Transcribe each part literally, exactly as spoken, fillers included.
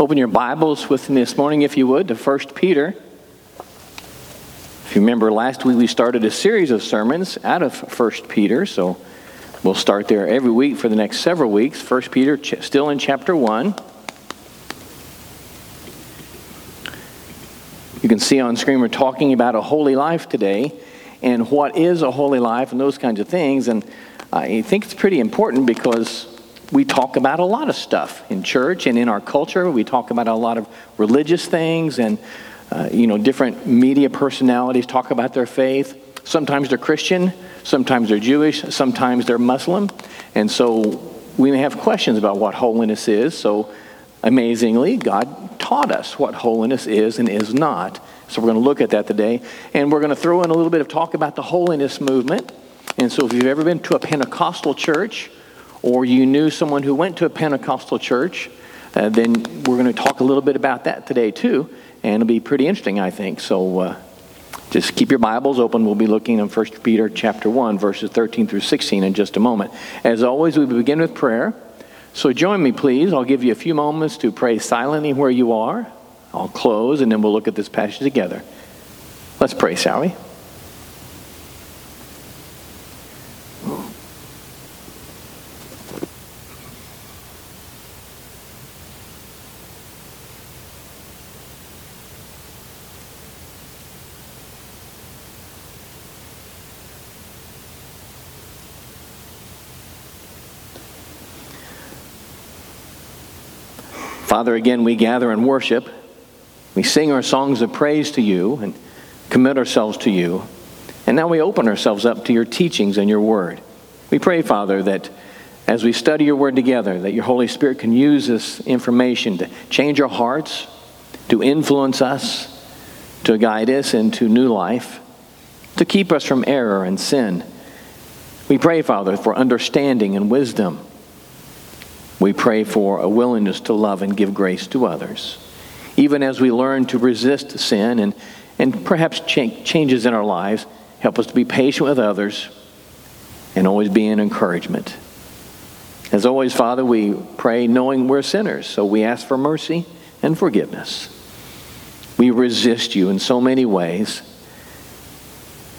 Open your Bibles with me this morning, if you would, to First Peter. If you remember, last week we started a series of sermons out of First Peter, so we'll start there every week for the next several weeks. First Peter, still in chapter one. You can see on screen we're talking about a holy life today, and what is a holy life, and those kinds of things, and I think it's pretty important because we talk about a lot of stuff in church and in our culture. We talk about a lot of religious things, and uh, you know, different media personalities talk about their faith. Sometimes they're Christian, sometimes they're Jewish, sometimes they're Muslim. And so we may have questions about what holiness is. So amazingly, God taught us what holiness is and is not. So we're going to look at that today. And we're going to throw in a little bit of talk about the holiness movement. And so if you've ever been to a Pentecostal church, or you knew someone who went to a Pentecostal church, uh, then we're going to talk a little bit about that today too, and it'll be pretty interesting, I think. So uh, just keep your Bibles open. We'll be looking in First Peter chapter one, verses thirteen through sixteen in just a moment. As always, we begin with prayer. So join me, please. I'll give you a few moments to pray silently where you are. I'll close, and then we'll look at this passage together. Let's pray, shall we? Father, again, we gather and worship. We sing our songs of praise to you and commit ourselves to you. And now we open ourselves up to your teachings and your word. We pray, Father, that as we study your word together, that your Holy Spirit can use this information to change our hearts, to influence us, to guide us into new life, to keep us from error and sin. We pray, Father, for understanding and wisdom. We pray for a willingness to love and give grace to others, even as we learn to resist sin and, and perhaps ch- changes in our lives. Help us to be patient with others and always be an encouragement. As always, Father, we pray knowing we're sinners, so we ask for mercy and forgiveness. We resist you in so many ways.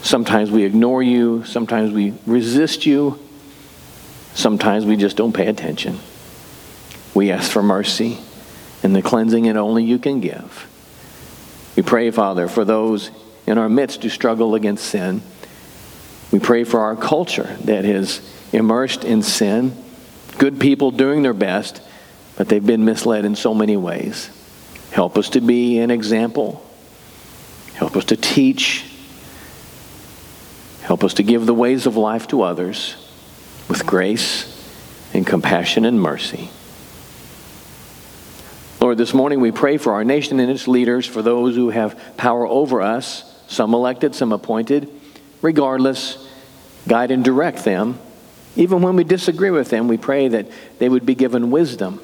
Sometimes we ignore you. Sometimes we resist you. Sometimes we just don't pay attention. We ask for mercy and the cleansing that only you can give. We pray, Father, for those in our midst who struggle against sin. We pray for our culture that is immersed in sin, good people doing their best, but they've been misled in so many ways. Help us to be an example. Help us to teach. Help us to give the ways of life to others with grace and compassion and mercy. Lord, this morning we pray for our nation and its leaders, for those who have power over us, some elected, some appointed. Regardless, guide and direct them. Even when we disagree with them, we pray that they would be given wisdom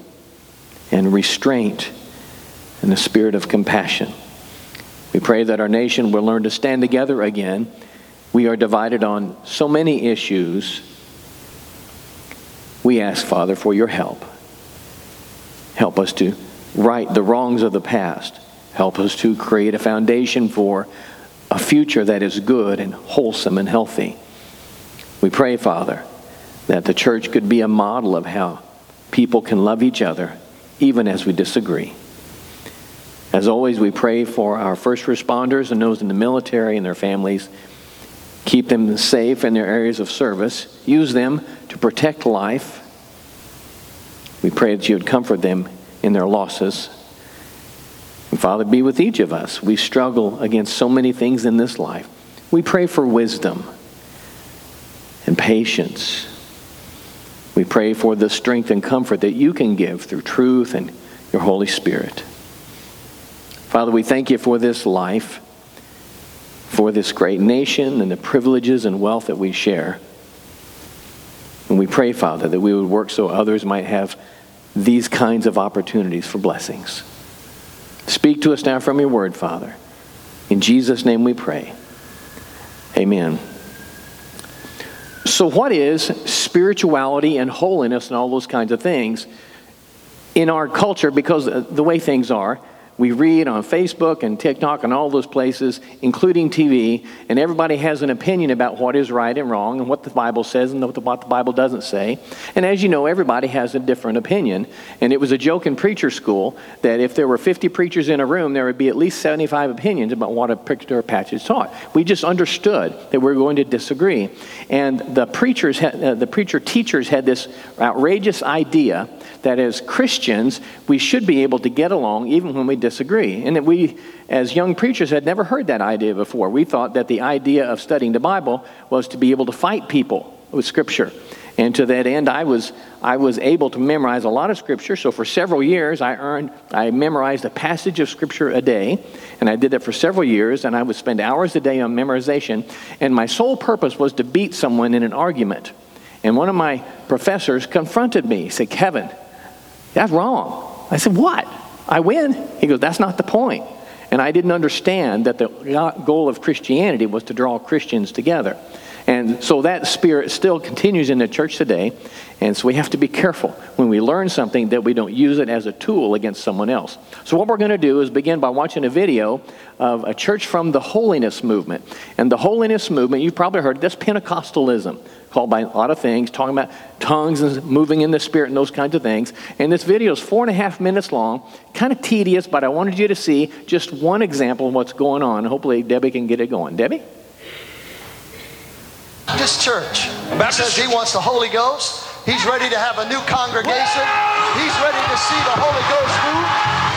and restraint and a spirit of compassion. We pray that our nation will learn to stand together again. We are divided on so many issues. We ask, Father, for your help. Help us to right the wrongs of the past. Help us to create a foundation for a future that is good and wholesome and healthy. We pray, Father, that the church could be a model of how people can love each other, even as we disagree. As always, we pray for our first responders and those in the military and their families. Keep them safe in their areas of service. Use them to protect life. We pray that you would comfort them in their losses. And Father, be with each of us. We struggle against so many things in this life. We pray for wisdom and patience. We pray for the strength and comfort that you can give through truth and your Holy Spirit. Father, we thank you for this life, for this great nation and the privileges and wealth that we share. And we pray, Father, that we would work so others might have these kinds of opportunities for blessings. Speak to us now from your word, Father. In Jesus' name we pray. Amen. So what is spirituality and holiness and all those kinds of things? in our culture, because the way things are, we read on Facebook and TikTok and all those places, including T V, and everybody has an opinion about what is right and wrong and what the Bible says and what the Bible doesn't say. And as you know, everybody has a different opinion. And it was a joke in preacher school that if there were fifty preachers in a room, there would be at least seventy-five opinions about what a particular passage taught. We just understood that we were going to disagree. And the preachers, had, uh, the preacher teachers had this outrageous idea that as Christians, we should be able to get along even when we disagree. And that we, as young preachers, had never heard that idea before. We thought that the idea of studying the Bible was to be able to fight people with Scripture. And to that end, I was I was able to memorize a lot of Scripture. So for several years, I earned I memorized a passage of Scripture a day. And I did that for several years. And I would spend hours a day on memorization. And my sole purpose was to beat someone in an argument. And one of my professors confronted me. He said, "Kevin, that's wrong." I said, "What? I win." He goes, "That's not the point." And I didn't understand that the goal of Christianity was to draw Christians together. And so that spirit still continues in the church today. And so we have to be careful when we learn something that we don't use it as a tool against someone else. So what we're going to do is begin by watching a video of a church from the Holiness Movement. And the Holiness Movement, you've probably heard, that's Pentecostalism, called by a lot of things, talking about tongues and moving in the Spirit and those kinds of things. And this video is four and a half minutes long, kind of tedious, but I wanted you to see just one example of what's going on. Hopefully Debbie can get it going. Debbie? This church says he wants the Holy Ghost. He's ready to have a new congregation. He's ready to see the Holy Ghost move.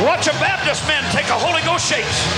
Watch a Baptist man take a Holy Ghost shakes.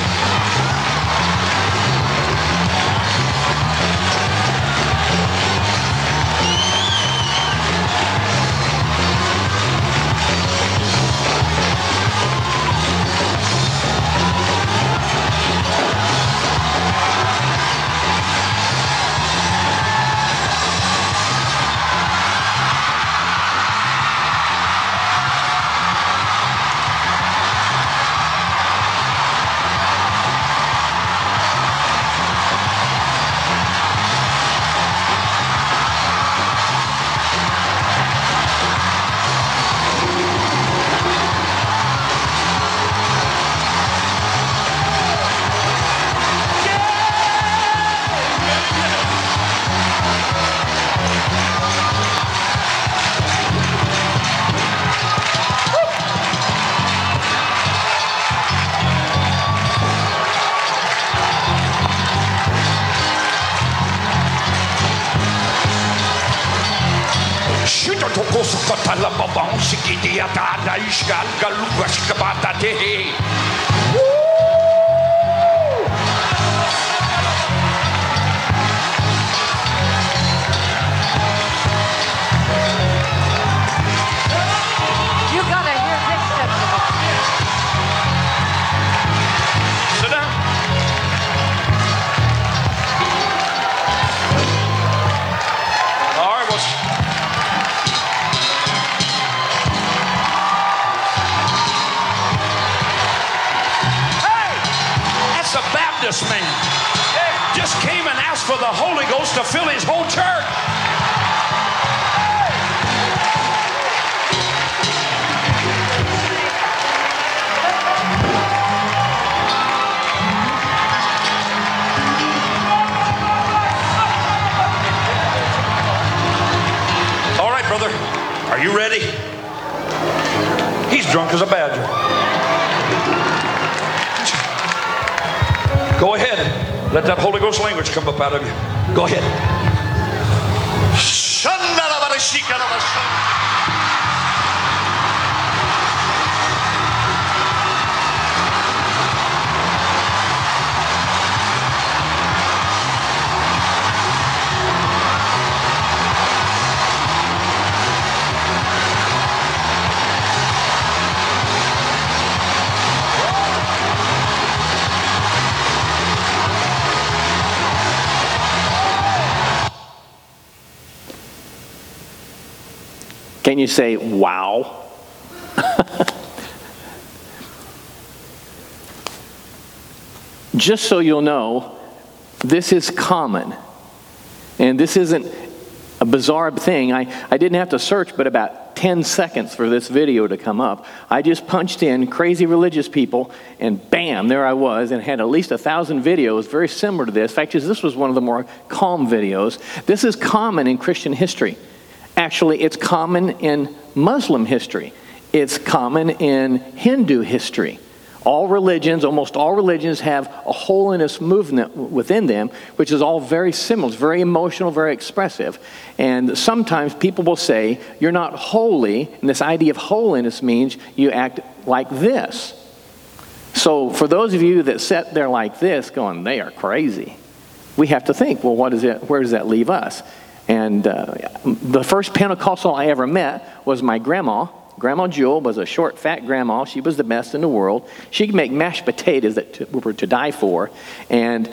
this man. Just came and asked for the Holy Ghost to fill his whole church. Brother, are you ready? He's drunk as a badger. Go ahead. Let that Holy Ghost language come up out of you. Go ahead. Can you say, wow? Just so you'll know, this is common. And this isn't a bizarre thing. I, I didn't have to search but about ten seconds for this video to come up. I just punched in crazy religious people, and bam, there I was, and had at least a thousand videos very similar to this. In fact, this was one of the more calm videos. This is common in Christian history. Actually, it's common in Muslim history. It's common in Hindu history. All religions, almost all religions, have a holiness movement within them, which is all very similar. It's very emotional, very expressive. And sometimes people will say, you're not holy, and this idea of holiness means you act like this. So for those of you that sit there like this going, they are crazy, we have to think, well, what is it? Where does that leave us? And uh, the first Pentecostal I ever met was my grandma. Grandma Jewel was a short, fat grandma. She was the best in the world. She could make mashed potatoes that t- were to die for. And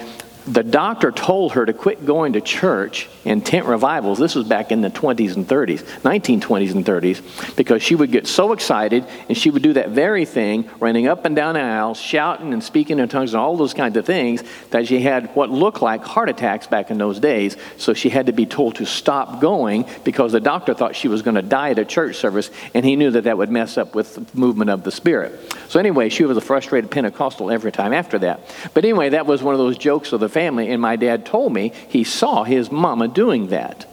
the doctor told her to quit going to church and tent revivals. This was back in the twenties and thirties, nineteen twenties and thirties, because she would get so excited, and she would do that very thing, running up and down the aisle, shouting and speaking in tongues and all those kinds of things, that she had what looked like heart attacks back in those days. So she had to be told to stop going because the doctor thought she was going to die at a church service, and he knew that that would mess up with the movement of the Spirit. So anyway, she was a frustrated Pentecostal every time after that. But anyway, that was one of those jokes of the family, and my dad told me he saw his mama doing that,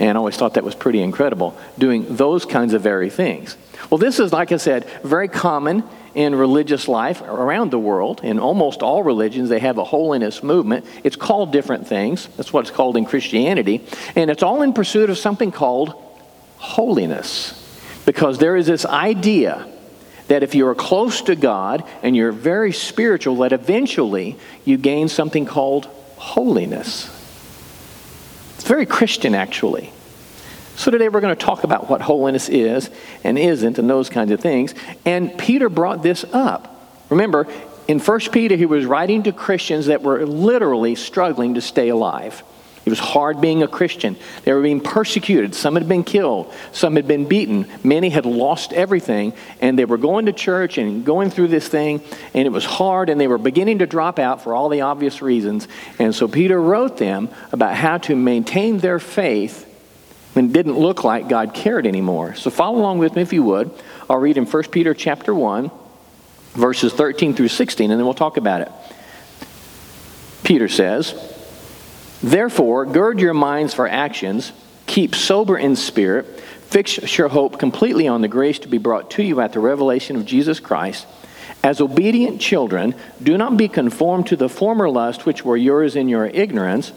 and I always thought that was pretty incredible, doing those kinds of very things. Well, this is, like I said, very common in religious life around the world. In almost all religions, they have a holiness movement. It's called different things. That's what it's called in Christianity, and it's all in pursuit of something called holiness, because there is this idea that if you are close to God and you're very spiritual, that eventually you gain something called holiness. It's very Christian, actually. So today we're going to talk about what holiness is and isn't and those kinds of things. And Peter brought this up. Remember, in First Peter, he was writing to Christians that were literally struggling to stay alive. It was hard being a Christian. They were being persecuted. Some had been killed. Some had been beaten. Many had lost everything. And they were going to church and going through this thing. And it was hard. And they were beginning to drop out for all the obvious reasons. And so Peter wrote them about how to maintain their faith when it didn't look like God cared anymore. So follow along with me if you would. I'll read in First Peter chapter one, verses thirteen through sixteen, and then we'll talk about it. Peter says, therefore, gird your minds for actions, keep sober in spirit, fix your hope completely on the grace to be brought to you at the revelation of Jesus Christ. As obedient children, do not be conformed to the former lusts which were yours in your ignorance,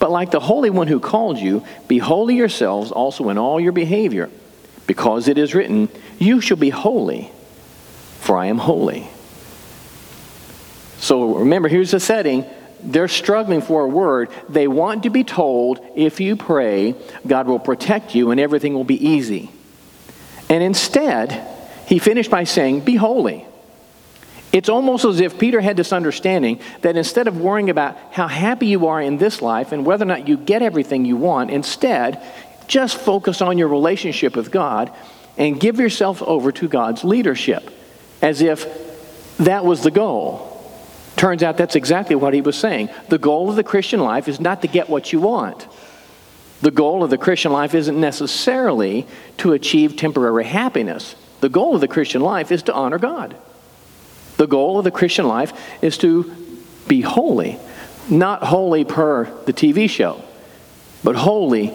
but like the Holy One who called you, be holy yourselves also in all your behavior, because it is written, you shall be holy, for I am holy. So remember, here's the setting. They're struggling for a word. They want to be told, if you pray, God will protect you and everything will be easy. And instead, he finished by saying, be holy. It's almost as if Peter had this understanding that instead of worrying about how happy you are in this life and whether or not you get everything you want, instead, just focus on your relationship with God and give yourself over to God's leadership, as if that was the goal. Turns out that's exactly what he was saying. The goal of the Christian life is not to get what you want. The goal of the Christian life isn't necessarily to achieve temporary happiness. The goal of the Christian life is to honor God. The goal of the Christian life is to be holy, not holy per the T V show, but holy,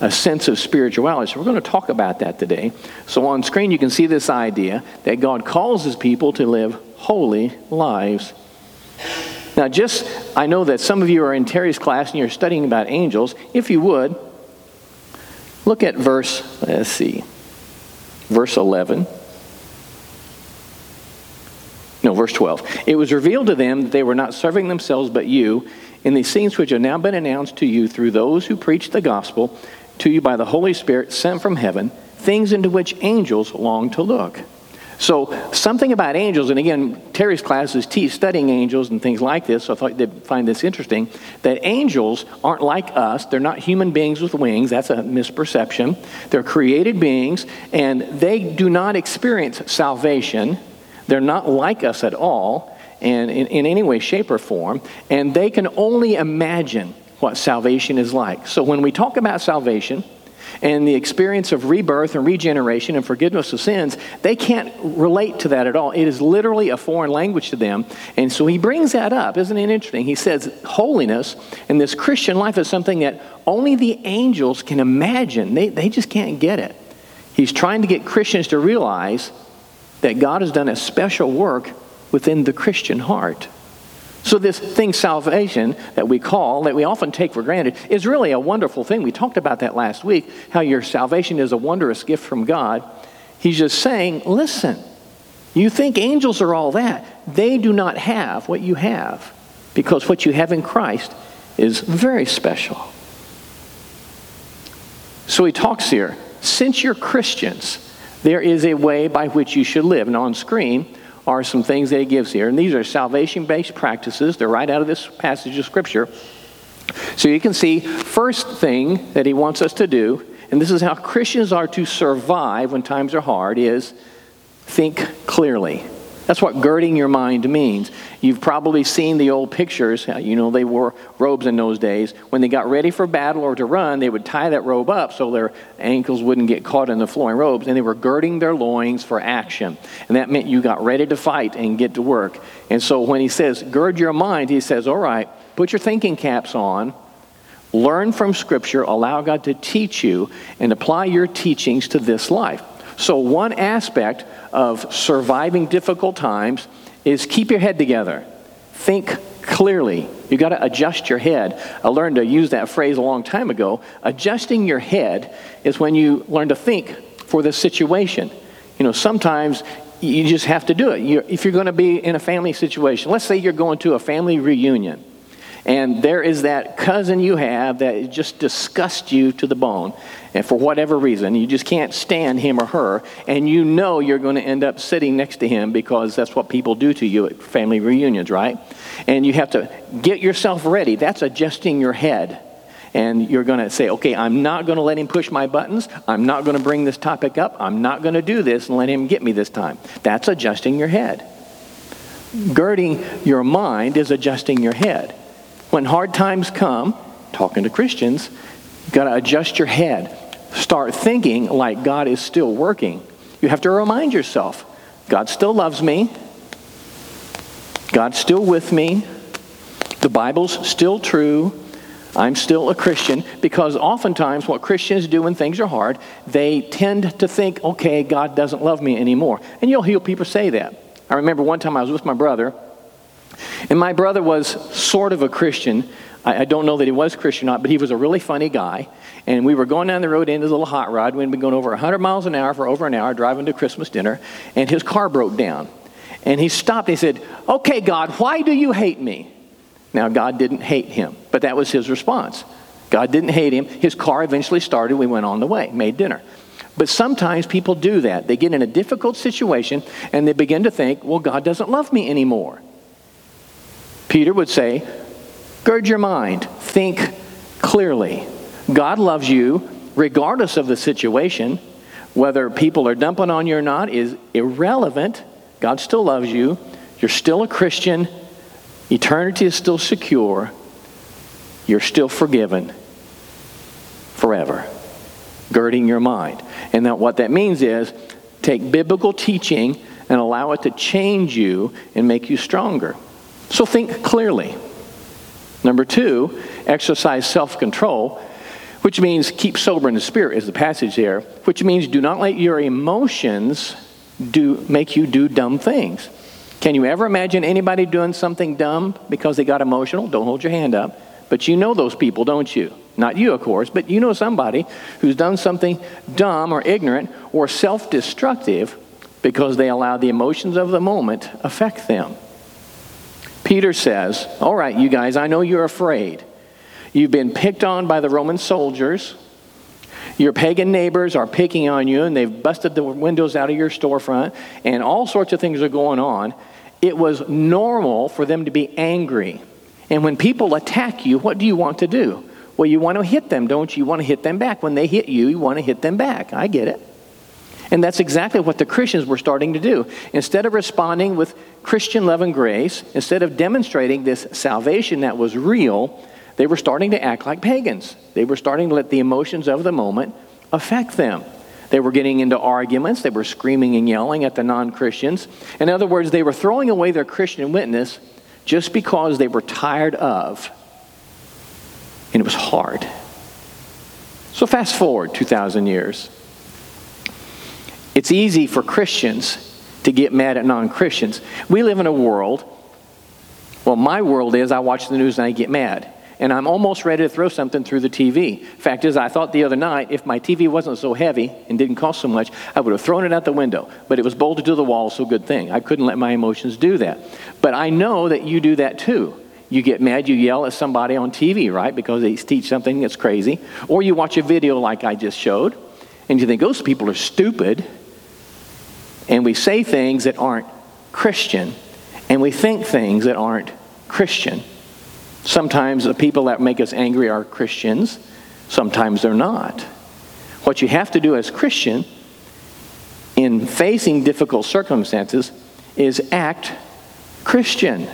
a sense of spirituality. So we're going to talk about that today. So on screen you can see this idea that God calls his people to live holy lives. Now just, I know that some of you are in Terry's class and you're studying about angels. If you would, look at verse, let's see, verse eleven. No, verse twelve. It was revealed to them that they were not serving themselves but you in these things which have now been announced to you through those who preach the gospel to you by the Holy Spirit sent from heaven, things into which angels long to look. So something about angels, and again, Terry's class is te- studying angels and things like this, so I thought they'd find this interesting, that angels aren't like us. They're not human beings with wings. That's a misperception. They're created beings, and they do not experience salvation. They're not like us at all, and in, in any way, shape, or form, and they can only imagine what salvation is like. So when we talk about salvation and the experience of rebirth and regeneration and forgiveness of sins, they can't relate to that at all. It is literally a foreign language to them. And so he brings that up. Isn't it interesting? He says holiness and this Christian life is something that only the angels can imagine. They, they just can't get it. He's trying to get Christians to realize that God has done a special work within the Christian heart. So this thing, salvation, that we call, that we often take for granted, is really a wonderful thing. We talked about that last week, how your salvation is a wondrous gift from God. He's just saying, listen, you think angels are all that. They do not have what you have, because what you have in Christ is very special. So he talks here, since you're Christians, there is a way by which you should live. And on screen are some things that he gives here. And these are salvation-based practices. They're right out of this passage of Scripture. So you can see, first thing that he wants us to do, and this is how Christians are to survive when times are hard, is think clearly. That's what girding your mind means. You've probably seen the old pictures. You know, they wore robes in those days. When they got ready for battle or to run, they would tie that robe up so their ankles wouldn't get caught in the flowing robes. And they were girding their loins for action. And that meant you got ready to fight and get to work. And so when he says, gird your mind, he says, all right, put your thinking caps on. Learn from Scripture. Allow God to teach you and apply your teachings to this life. So one aspect of surviving difficult times is keep your head together. Think clearly. You got to adjust your head. I learned to use that phrase a long time ago. Adjusting your head is when you learn to think for the situation. You know, sometimes you just have to do it. You're, if you're going to be in a family situation, let's say you're going to a family reunion, and there is that cousin you have that just disgusts you to the bone. And for whatever reason, you just can't stand him or her. And you know you're going to end up sitting next to him because that's what people do to you at family reunions, right? And you have to get yourself ready. That's adjusting your head. And you're going to say, okay, I'm not going to let him push my buttons. I'm not going to bring this topic up. I'm not going to do this and let him get me this time. That's adjusting your head. Girding your mind is adjusting your head. When hard times come, talking to Christians, you've got to adjust your head. Start thinking like God is still working. You have to remind yourself, God still loves me. God's still with me. The Bible's still true. I'm still a Christian. Because oftentimes what Christians do when things are hard, they tend to think, okay, God doesn't love me anymore. And you'll hear people say that. I remember one time I was with my brother, and my brother was sort of a Christian. I, I don't know that he was Christian or not, but he was a really funny guy. And we were going down the road in his little hot rod. We'd been going over one hundred miles an hour for over an hour, driving to Christmas dinner. And his car broke down. And he stopped. He said, okay, God, why do you hate me? Now, God didn't hate him, but that was his response. God didn't hate him. His car eventually started. We went on the way, made dinner. But sometimes people do that. They get in a difficult situation, and they begin to think, well, God doesn't love me anymore. Peter would say, gird your mind, think clearly. God loves you regardless of the situation. Whether people are dumping on you or not is irrelevant. God still loves you. You're still a Christian. Eternity is still secure. You're still forgiven forever. Girding your mind. And that what that means is take biblical teaching and allow it to change you and make you stronger. So think clearly. Number two, exercise self-control, which means keep sober in the spirit is the passage there, which means do not let your emotions do make you do dumb things. Can you ever imagine anybody doing something dumb because they got emotional? Don't hold your hand up. But you know those people, don't you? Not you, of course, but you know somebody who's done something dumb or ignorant or self-destructive because they allow the emotions of the moment affect them. Peter says, all right, you guys, I know you're afraid. You've been picked on by the Roman soldiers. Your pagan neighbors are picking on you, and they've busted the windows out of your storefront, and all sorts of things are going on. It was normal for them to be angry. And when people attack you, what do you want to do? Well, you want to hit them, don't you? You want to hit them back. When they hit you, you want to hit them back. I get it. And that's exactly what the Christians were starting to do. Instead of responding with Christian love and grace, instead of demonstrating this salvation that was real, they were starting to act like pagans. They were starting to let the emotions of the moment affect them. They were getting into arguments. They were screaming and yelling at the non-Christians. In other words, they were throwing away their Christian witness just because they were tired of. And it was hard. So fast forward two thousand years. It's easy for Christians to get mad at non-Christians. We live in a world, well, my world is I watch the news and I get mad. And I'm almost ready to throw something through the T V. Fact is, I thought the other night, if my T V wasn't so heavy and didn't cost so much, I would have thrown it out the window. But it was bolted to the wall, so good thing. I couldn't let my emotions do that. But I know that you do that too. You get mad, you yell at somebody on T V, right? Because they teach something that's crazy. Or you watch a video like I just showed, and you think, those people are stupid. And we say things that aren't Christian. And we think things that aren't Christian. Sometimes the people that make us angry are Christians. Sometimes they're not. What you have to do as Christian in facing difficult circumstances is act Christian.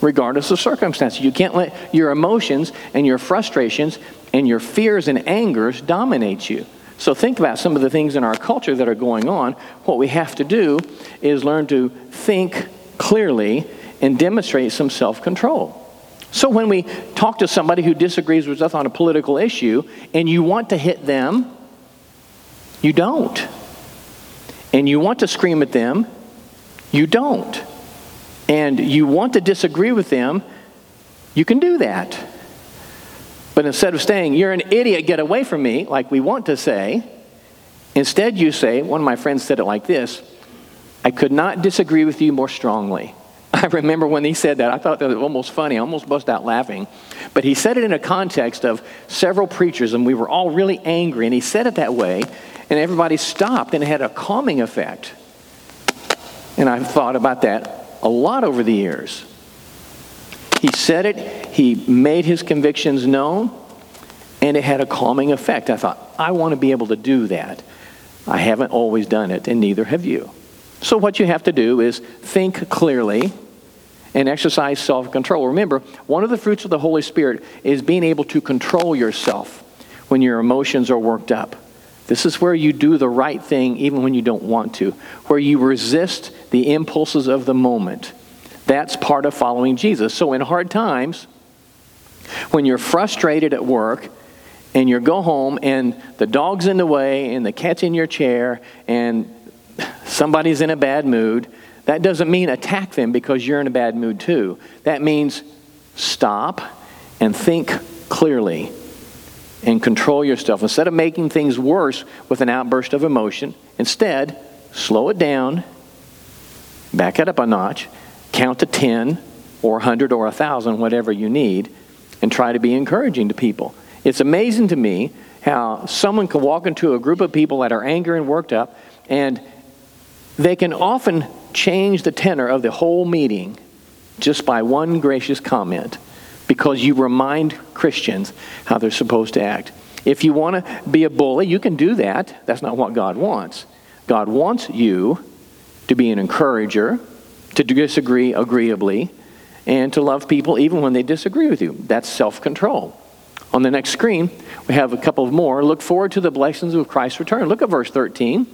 Regardless of circumstances. You can't let your emotions and your frustrations and your fears and angers dominate you. So think about some of the things in our culture that are going on. What we have to do is learn to think clearly and demonstrate some self-control. So when we talk to somebody who disagrees with us on a political issue and you want to hit them, you don't. And you want to scream at them, you don't. And you want to disagree with them, you can do that. But instead of saying, you're an idiot, get away from me, like we want to say, instead you say, one of my friends said it like this, I could not disagree with you more strongly. I remember when he said that, I thought that was almost funny. I almost bust out laughing. But he said it in a context of several preachers, and we were all really angry, and he said it that way, and everybody stopped, and it had a calming effect. And I thought about that a lot over the years. He said it, he made his convictions known, and it had a calming effect. I thought, I want to be able to do that. I haven't always done it, and neither have you. So what you have to do is think clearly and exercise self-control. Remember, one of the fruits of the Holy Spirit is being able to control yourself when your emotions are worked up. This is where you do the right thing even when you don't want to, where you resist the impulses of the moment. That's part of following Jesus. So in hard times, when you're frustrated at work and you go home and the dog's in the way and the cat's in your chair and somebody's in a bad mood, that doesn't mean attack them because you're in a bad mood too. That means stop and think clearly. And control yourself. Instead of making things worse with an outburst of emotion, instead, slow it down, back it up a notch, count to ten or one hundred or one thousand, whatever you need, and try to be encouraging to people. It's amazing to me how someone can walk into a group of people that are angry and worked up, and they can often change the tenor of the whole meeting just by one gracious comment. Because you remind Christians how they're supposed to act. If you want to be a bully, you can do that. That's not what God wants. God wants you to be an encourager, to disagree agreeably, and to love people even when they disagree with you. That's self-control. On the next screen, we have a couple more. Look forward to the blessings of Christ's return. Look at verse thirteen.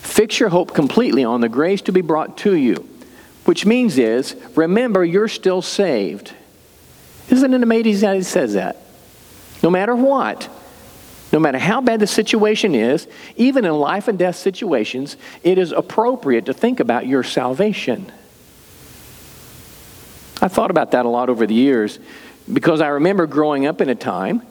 Fix your hope completely on the grace to be brought to you. Which means is, remember you're still saved. Isn't it amazing that it says that? No matter what, no matter how bad the situation is, even in life and death situations, it is appropriate to think about your salvation. I thought about that a lot over the years, because I remember growing up in a time,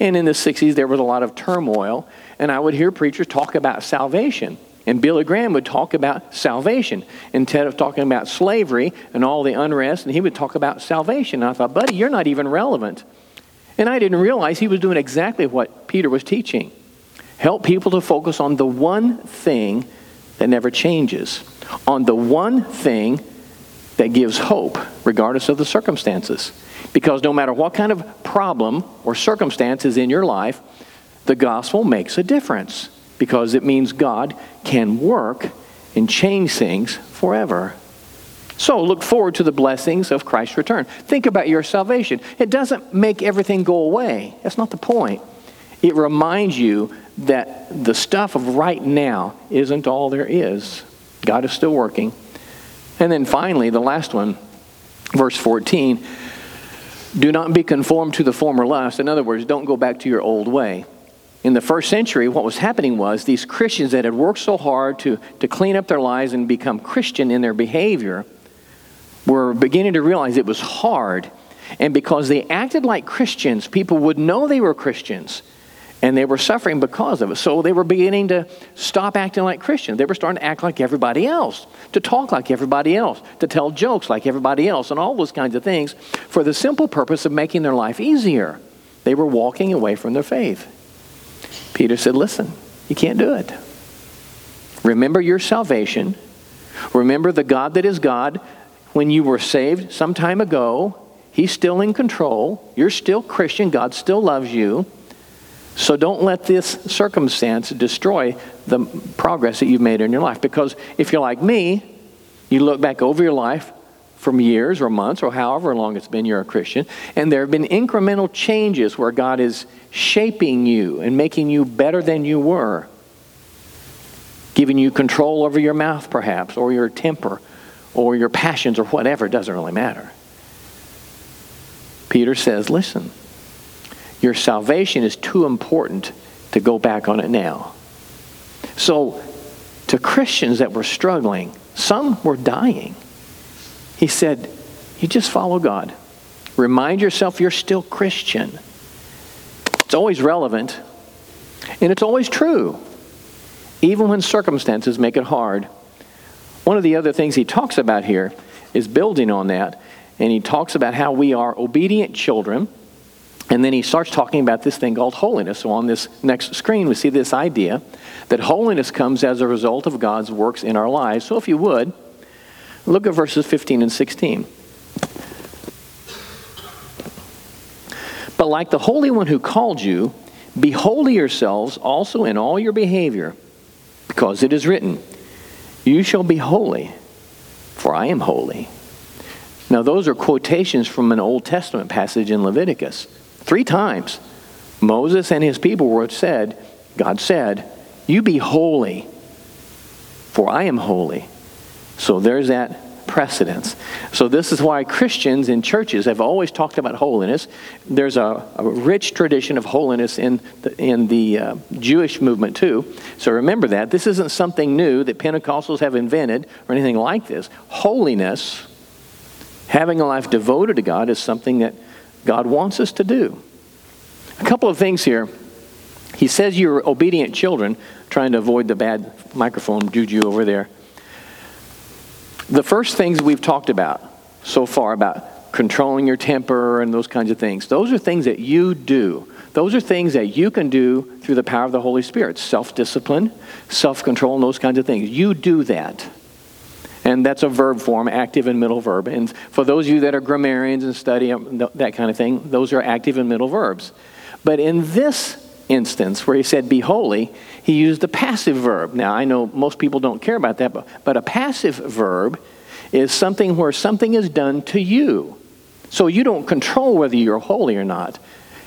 and in the sixties there was a lot of turmoil, and I would hear preachers talk about salvation. And Billy Graham would talk about salvation. Instead of talking about slavery and all the unrest, and he would talk about salvation. And I thought, buddy, you're not even relevant. And I didn't realize he was doing exactly what Peter was teaching. Help people to focus on the one thing that never changes. On the one thing that gives hope, regardless of the circumstances. Because no matter what kind of problem or circumstance is in your life, the gospel makes a difference. Because it means God can work and change things forever. So look forward to the blessings of Christ's return. Think about your salvation. It doesn't make everything go away. That's not the point. It reminds you that the stuff of right now isn't all there is. God is still working. And then finally, the last one, verse fourteen. Do not be conformed to the former lust. In other words, don't go back to your old way. In the first century, what was happening was these Christians that had worked so hard to, to clean up their lives and become Christian in their behavior were beginning to realize it was hard. And because they acted like Christians, people would know they were Christians, and they were suffering because of it. So they were beginning to stop acting like Christians. They were starting to act like everybody else, to talk like everybody else, to tell jokes like everybody else, and all those kinds of things for the simple purpose of making their life easier. They were walking away from their faith. Peter said, listen, you can't do it. Remember your salvation. Remember the God that is God. When you were saved some time ago, He's still in control. You're still Christian. God still loves you. So don't let this circumstance destroy the progress that you've made in your life. Because if you're like me, you look back over your life from years or months or however long it's been you're a Christian, and there have been incremental changes where God is shaping you and making you better than you were, giving you control over your mouth perhaps, or your temper, or your passions, or whatever. It doesn't really matter. Peter says, listen, your salvation is too important to go back on it now. So to Christians that were struggling, some were dying, he said, you just follow God. Remind yourself you're still Christian. It's always relevant, and it's always true, even when circumstances make it hard. One of the other things he talks about here is building on that, and he talks about how we are obedient children, and then he starts talking about this thing called holiness. So on this next screen, we see this idea that holiness comes as a result of God's works in our lives. So if you would, look at verses fifteen and sixteen. But like the Holy One who called you, be holy yourselves also in all your behavior, because it is written, you shall be holy, for I am holy. Now those are quotations from an Old Testament passage in Leviticus. Three times, Moses and his people were said, God said, you be holy, for I am holy. So there's that precedence. So this is why Christians in churches have always talked about holiness. There's a, a rich tradition of holiness in the, in the uh, Jewish movement too. So remember that. This isn't something new that Pentecostals have invented or anything like this. Holiness, having a life devoted to God, is something that God wants us to do. A couple of things here. He says you're obedient children, trying to avoid the bad microphone juju over there. The first things we've talked about so far about controlling your temper and those kinds of things, those are things that you do. Those are things that you can do through the power of the Holy Spirit. Self-discipline, self-control, and those kinds of things. You do that. And that's a verb form, active and middle verb. And for those of you that are grammarians and study that kind of thing, those are active and middle verbs. But in this instance where he said be holy, he used the passive verb. Now I know most people don't care about that, but, but a passive verb is something where something is done to you. So you don't control whether you're holy or not.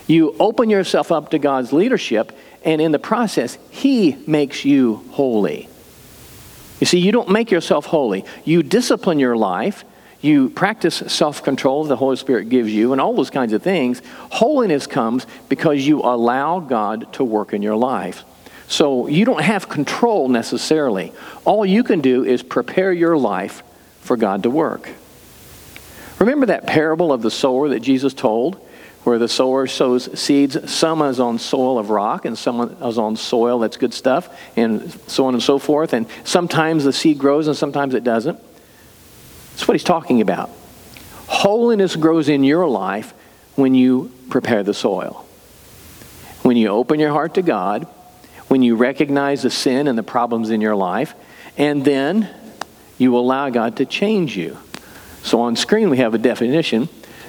You open yourself up to God's leadership, and in the process, He makes you holy. You see, you don't make yourself holy. You discipline your life. You practice self-control the Holy Spirit gives you and all those kinds of things. Holiness comes because you allow God to work in your life. So you don't have control necessarily. All you can do is prepare your life for God to work. Remember that parable of the sower that Jesus told, where the sower sows seeds. Some is on soil of rock, and some is on soil that's good stuff, and so on and so forth. And sometimes the seed grows, and sometimes it doesn't. That's what he's talking about. Holiness grows in your life when you prepare the soil. When you open your heart to God, when you recognize the sin and the problems in your life, and then you allow God to change you. So on screen we have a definition.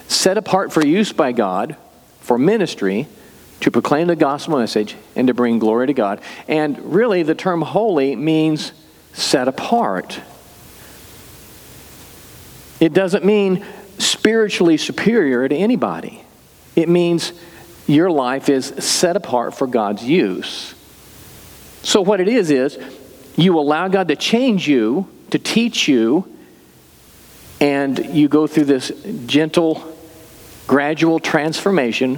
Set apart for use by God for ministry to proclaim the gospel message and to bring glory to God. And really the term holy means set apart. It doesn't mean spiritually superior to anybody. It means your life is set apart for God's use. So what it is is you allow God to change you, to teach you, and you go through this gentle, gradual transformation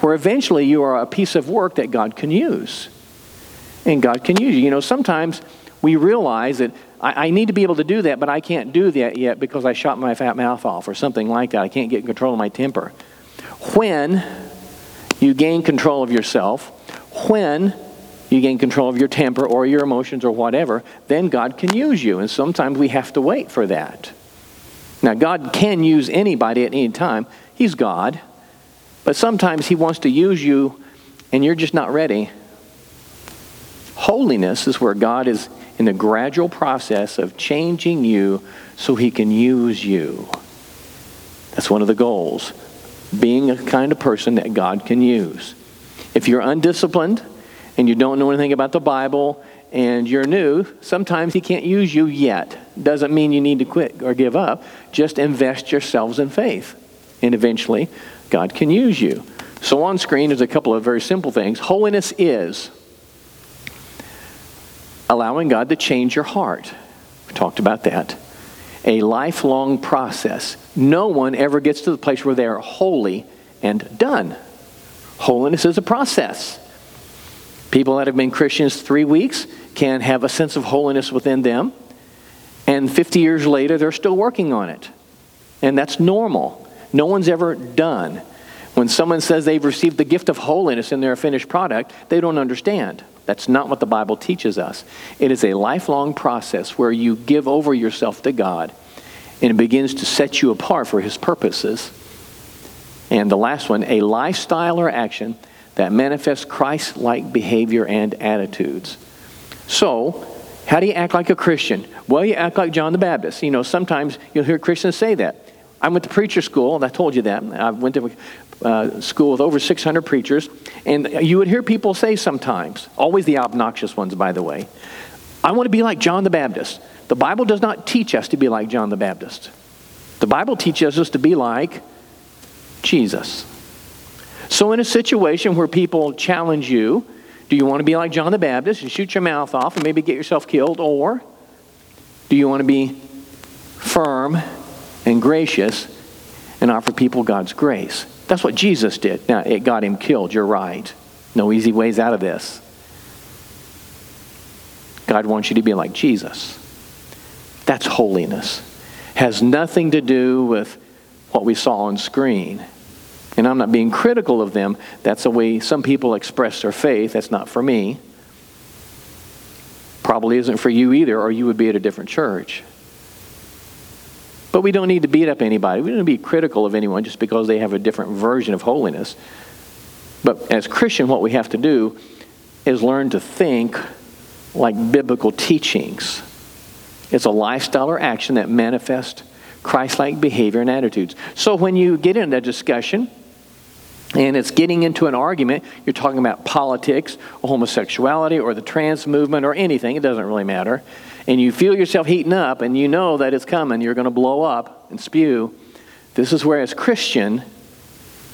where eventually you are a piece of work that God can use. And God can use you. You know, sometimes we realize that I need to be able to do that, but I can't do that yet because I shot my fat mouth off or something like that. I can't get control of my temper. When you gain control of yourself, when you gain control of your temper or your emotions or whatever, then God can use you. And sometimes we have to wait for that. Now, God can use anybody at any time. He's God. But sometimes He wants to use you and you're just not ready. Holiness is where God is in the gradual process of changing you so He can use you. That's one of the goals, being a kind of person that God can use. If you're undisciplined and you don't know anything about the Bible and you're new, sometimes He can't use you yet. Doesn't mean you need to quit or give up. Just invest yourselves in faith, and eventually God can use you. So on screen there's a couple of very simple things. Holiness is allowing God to change your heart. We talked about that. A lifelong process. No one ever gets to the place where they are holy and done. Holiness is a process. People that have been Christians three weeks can have a sense of holiness within them, and fifty years later they're still working on it. And that's normal. No one's ever done. When someone says they've received the gift of holiness and they're a finished product, they don't understand. That's not what the Bible teaches us. It is a lifelong process where you give over yourself to God, and it begins to set you apart for His purposes. And the last one, a lifestyle or action that manifests Christ-like behavior and attitudes. So, how do you act like a Christian? Well, you act like John the Baptist. You know, sometimes you'll hear Christians say that. I went to preacher school, and I told you that. I went to uh, school with over six hundred preachers, and you would hear people say sometimes, always the obnoxious ones, by the way, I want to be like John the Baptist. The Bible does not teach us to be like John the Baptist. The Bible teaches us to be like Jesus. So in a situation where people challenge you, do you want to be like John the Baptist and shoot your mouth off and maybe get yourself killed, or do you want to be firm and gracious and offer people God's grace? That's what Jesus did. Now, it got Him killed. You're right. No easy ways out of this. God wants you to be like Jesus. That's holiness. Has nothing to do with what we saw on screen. And I'm not being critical of them. That's the way some people express their faith. That's not for me. Probably isn't for you either, or you would be at a different church. But we don't need to beat up anybody. We don't need to be critical of anyone just because they have a different version of holiness. But as Christians, what we have to do is learn to think like biblical teachings. It's a lifestyle or action that manifests Christ-like behavior and attitudes. So when you get into a discussion and it's getting into an argument, you're talking about politics, or homosexuality, or the trans movement, or anything, it doesn't really matter. and you feel yourself heating up and you know that it's coming, you're going to blow up and spew, this is where as Christian,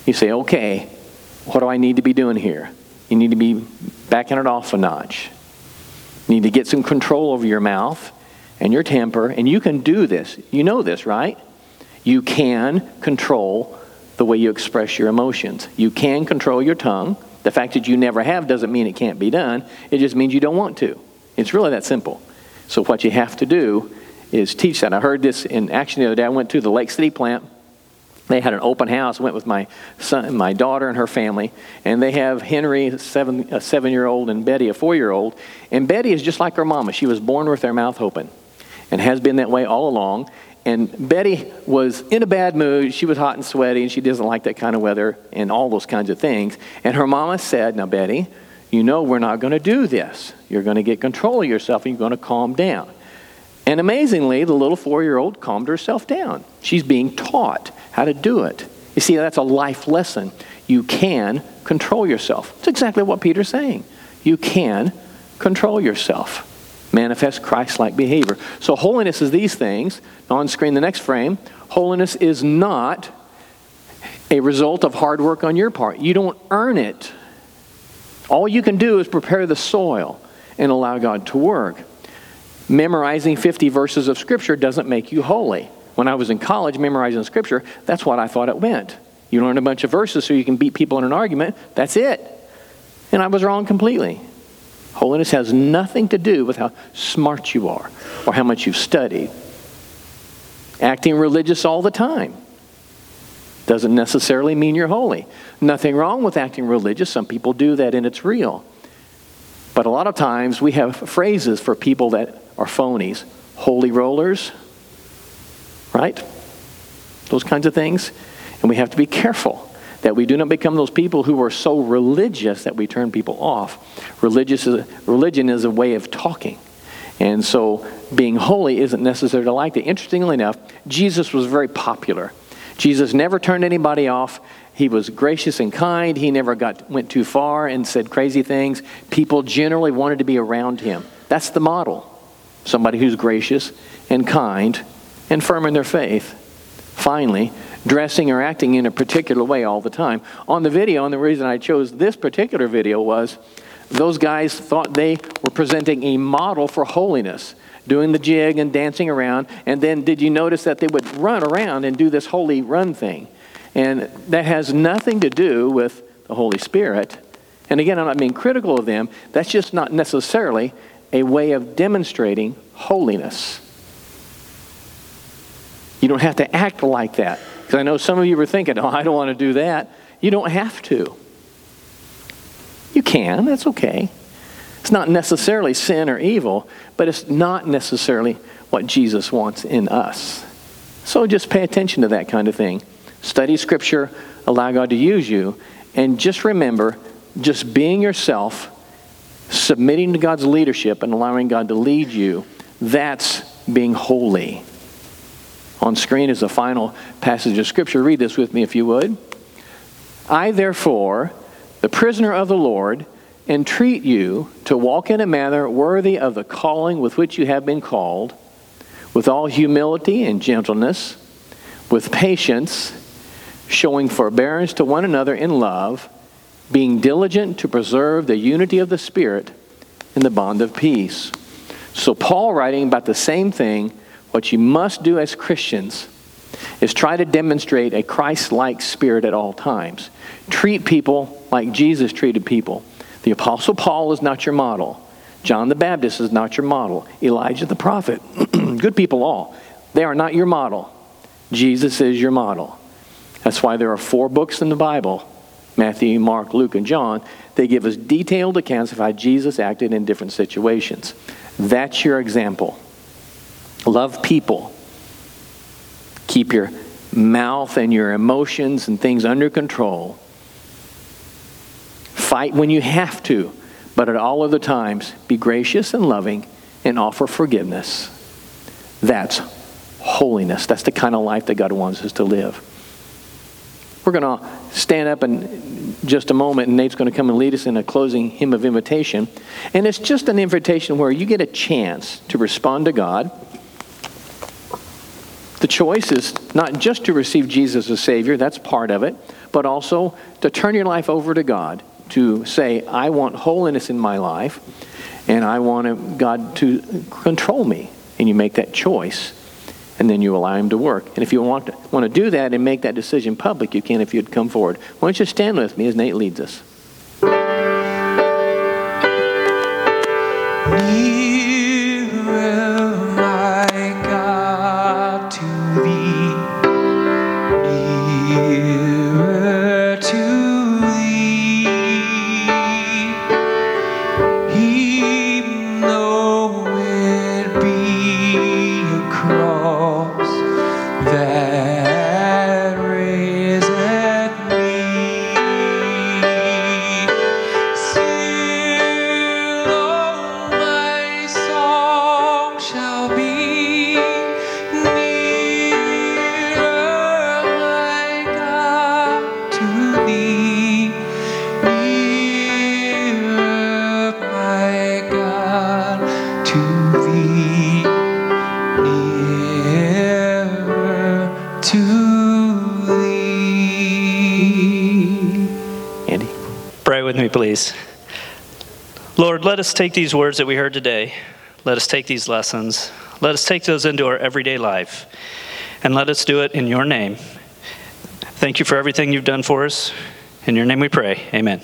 you say, okay, what do I need to be doing here? You need to be backing it off a notch. You need to get some control over your mouth and your temper, and you can do this. You know this, right? You can control the way you express your emotions. You can control your tongue. The fact that you never have doesn't mean it can't be done. It just means you don't want to. It's really that simple. So what you have to do is teach that. I heard this in action the other day. I went to the Lake City plant. They had an open house. I went with my son, my daughter, and her family. And they have Henry, a seven, a seven-year-old, and Betty, a four-year-old. And Betty is just like her mama. She was born with her mouth open and has been that way all along. And Betty was in a bad mood. She was hot and sweaty, and she doesn't like that kind of weather and all those kinds of things. And her mama said, now, Betty, you know we're not going to do this. You're going to get control of yourself, and you're going to calm down. And amazingly, the little four-year-old calmed herself down. She's being taught how to do it. You see, that's a life lesson. You can control yourself. That's exactly what Peter's saying. You can control yourself. Manifest Christ-like behavior. So holiness is these things. On screen, the next frame. Holiness is not a result of hard work on your part. You don't earn it. All you can do is prepare the soil and allow God to work. Memorizing fifty verses of Scripture doesn't make you holy. When I was in college memorizing Scripture, that's what I thought it meant. You learn a bunch of verses so you can beat people in an argument. That's it. And I was wrong completely. Holiness has nothing to do with how smart you are or how much you've studied. Acting religious all the time doesn't necessarily mean you're holy. Nothing wrong with acting religious. Some people do that and it's real. But a lot of times we have phrases for people that are phonies. Holy rollers, right? Those kinds of things. And we have to be careful that we do not become those people who are so religious that we turn people off. Religious is, religion is a way of talking. And so being holy isn't necessarily like that. Interestingly enough, Jesus was very popular. Jesus never turned anybody off. He was gracious and kind. He never got went too far and said crazy things. People generally wanted to be around him. That's the model. Somebody who's gracious and kind and firm in their faith. Finally, dressing or acting in a particular way all the time. On the video, and the reason I chose this particular video was those guys thought they were presenting a model for holiness, doing the jig and dancing around. And then did you notice that they would run around and do this holy run thing? And that has nothing to do with the Holy Spirit. And again, I'm not being critical of them. That's just not necessarily a way of demonstrating holiness. You don't have to act like that. Because I know some of you were thinking, oh, I don't want to do that. You don't have to. You can. That's okay. It's not necessarily sin or evil, but it's not necessarily what Jesus wants in us. So just pay attention to that kind of thing. Study Scripture. Allow God to use you. And just remember, just being yourself, submitting to God's leadership and allowing God to lead you, that's being holy. On screen is the final passage of Scripture. Read this with me if you would. I therefore, the prisoner of the Lord, entreat you to walk in a manner worthy of the calling with which you have been called, with all humility and gentleness, with patience, showing forbearance to one another in love, being diligent to preserve the unity of the Spirit in the bond of peace. So Paul writing about the same thing. What you must do as Christians is try to demonstrate a Christ-like spirit at all times. Treat people like Jesus treated people. The Apostle Paul is not your model. John the Baptist is not your model. Elijah the prophet, good people all, they are not your model. Jesus is your model. That's why there are four books in the Bible, Matthew, Mark, Luke, and John. They give us detailed accounts of how Jesus acted in different situations. That's your example. Love people. Keep your mouth and your emotions and things under control. Fight when you have to, but at all other times, be gracious and loving and offer forgiveness. That's holiness. That's the kind of life that God wants us to live. We're going to stand up and in just a moment, and Nate's going to come and lead us in a closing hymn of invitation. And it's just an invitation where you get a chance to respond to God. The choice is not just to receive Jesus as Savior, that's part of it, but also to turn your life over to God, to say, I want holiness in my life, and I want God to control me. And you make that choice, and then you allow Him to work. And if you want to, want to do that and make that decision public, you can if you'd come forward. Why don't you stand with me as Nate leads us. Please. Lord, let us take these words that we heard today. Let us take these lessons. Let us take those into our everyday life. And let us do it in your name. Thank you for everything you've done for us. In your name we pray. Amen.